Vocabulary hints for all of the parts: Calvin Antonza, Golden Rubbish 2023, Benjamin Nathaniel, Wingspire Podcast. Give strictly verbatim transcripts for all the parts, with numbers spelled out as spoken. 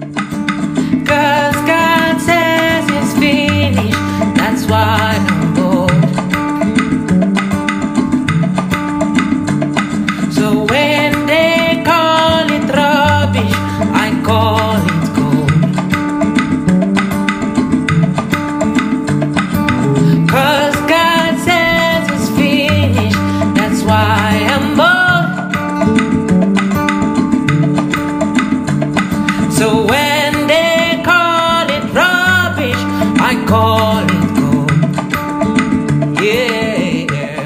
'Cause God says it's finished, that's why I'm bold. So when they call it rubbish, I call it gold. 'Cause God says it's finished, that's why I'm bold. So when call it gold. Yeah, yeah.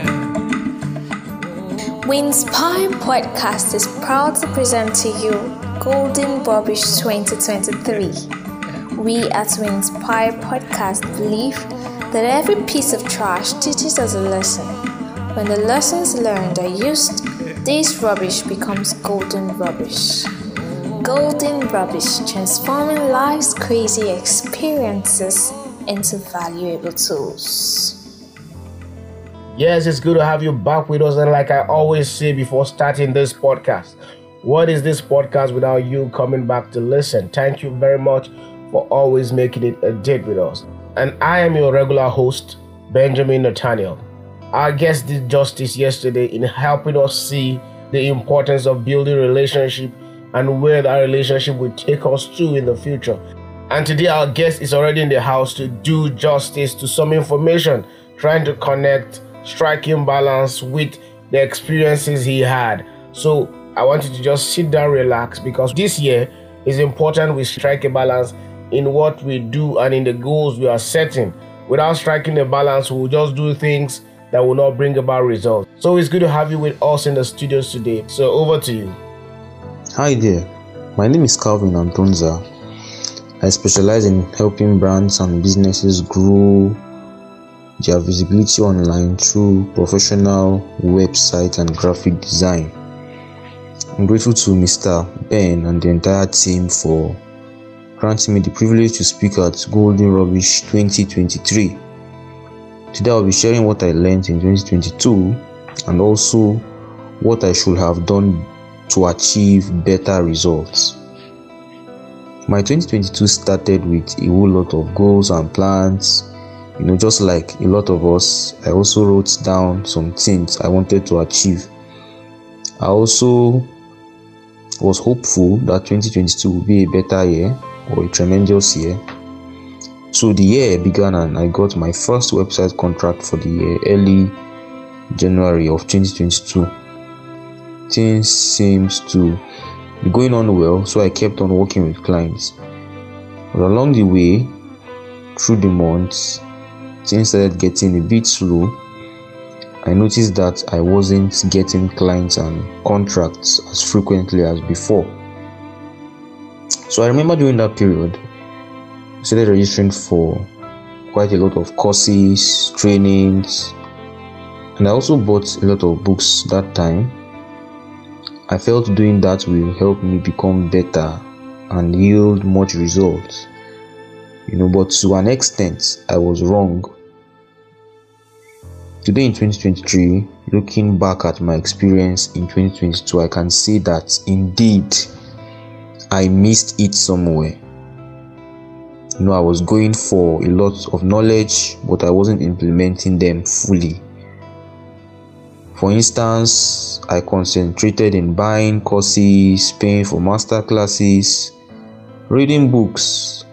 Wingspire Podcast is proud to present to you Golden Rubbish twenty twenty-three. We at Wingspire Podcast believe that every piece of trash teaches us a lesson. When the lessons learned are used, this rubbish becomes golden rubbish. Golden Rubbish, transforming life's crazy experiences into valuable tools. Yes, it's good to have you back with us. And like I always say before starting this podcast, what is this podcast without you coming back to listen? Thank you very much for always making it a date with us. And I am your regular host, Benjamin Nathaniel. Our guest did justice yesterday in helping us see the importance of building relationship and where that relationship will take us to in the future. And today our guest is already in the house to do justice to some information, trying to connect, striking balance with the experiences he had. So I want you to just sit down, relax, because this year is important we strike a balance in what we do and in the goals we are setting. Without striking a balance, we'll just do things that will not bring about results. So it's good to have you with us in the studios today. So over to you. Hi there, my name is Calvin Antonza. I specialize in helping brands and businesses grow their visibility online through professional website and graphic design. I'm grateful to Mister Ben and the entire team for granting me the privilege to speak at Golden Rubbish twenty twenty-three. Today I'll be sharing what I learned in twenty twenty-two and also what I should have done to achieve better results. My twenty twenty-two started with a whole lot of goals and plans. You know, just like a lot of us, I also wrote down some things I wanted to achieve. I also was hopeful that twenty twenty-two would be a better year or a tremendous year. So the year began and I got my first website contract for the year early January of twenty twenty-two. Things seems to going on well, so I kept on working with clients. But along the way, through the months, things started getting a bit slow. I noticed that I wasn't getting clients and contracts as frequently as before. So I remember during that period, I started registering for quite a lot of courses, trainings, and I also bought a lot of books that time. I felt doing that will help me become better and yield much results, you know, but to an extent, I was wrong. Today in twenty twenty-three, looking back at my experience in twenty twenty-two, I can see that indeed, I missed it somewhere. You know, I was going for a lot of knowledge, but I wasn't implementing them fully. For instance, I concentrated in buying courses, paying for master classes, reading books,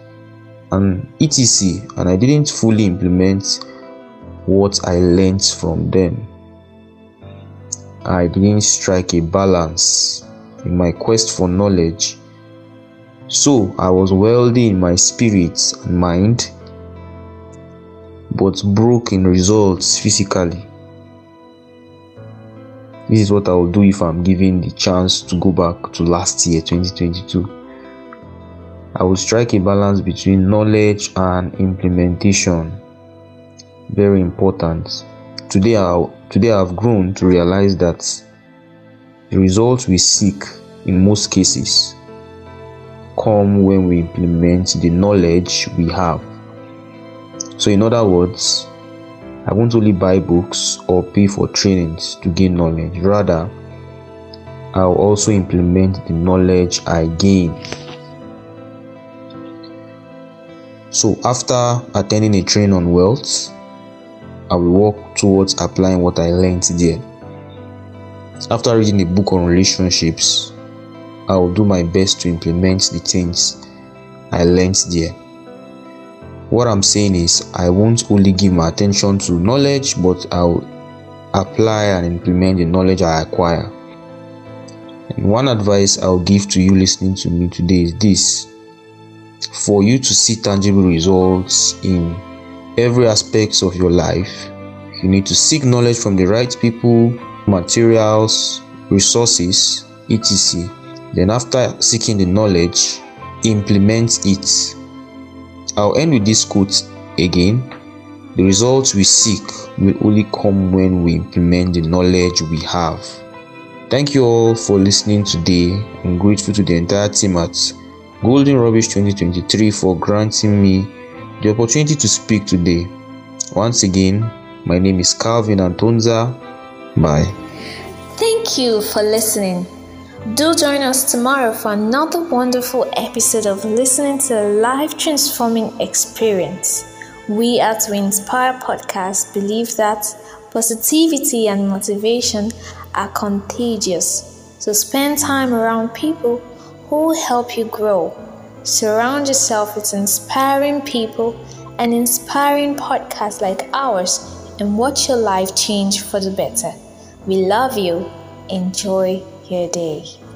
and et cetera, and I didn't fully implement what I learned from them. I didn't strike a balance in my quest for knowledge. So I was wealthy in my spirit and mind, but broke in results physically. This is what I will do if I'm given the chance to go back to last year, twenty twenty-two. I will strike a balance between knowledge and implementation. Very important. Today, I, today I've grown to realize that the results we seek in most cases come when we implement the knowledge we have. So in other words, I won't only buy books or pay for trainings to gain knowledge. Rather, I'll also implement the knowledge I gain. So after attending a training on wealth, I will work towards applying what I learned there. After reading a book on relationships, I will do my best to implement the things I learned there. What I'm saying is, I won't only give my attention to knowledge, but I'll apply and implement the knowledge I acquire. And one advice I'll give to you listening to me today is this: for you to see tangible results in every aspect of your life, you need to seek knowledge from the right people, materials, resources, et cetera. Then after seeking the knowledge, implement it. I'll end with this quote again: the results we seek will only come when we implement the knowledge we have. Thank you all for listening today. I'm grateful to the entire team at Golden Rubbish twenty twenty-three for granting me the opportunity to speak today. Once again, my name is Calvin Antonza. Bye. Thank you for listening. Do join us tomorrow for another wonderful episode of Listening to a Life Transforming Experience. We at Wingspire Podcast believe that positivity and motivation are contagious. So spend time around people who help you grow. Surround yourself with inspiring people and inspiring podcasts like ours, and watch your life change for the better. We love you. Enjoy your day.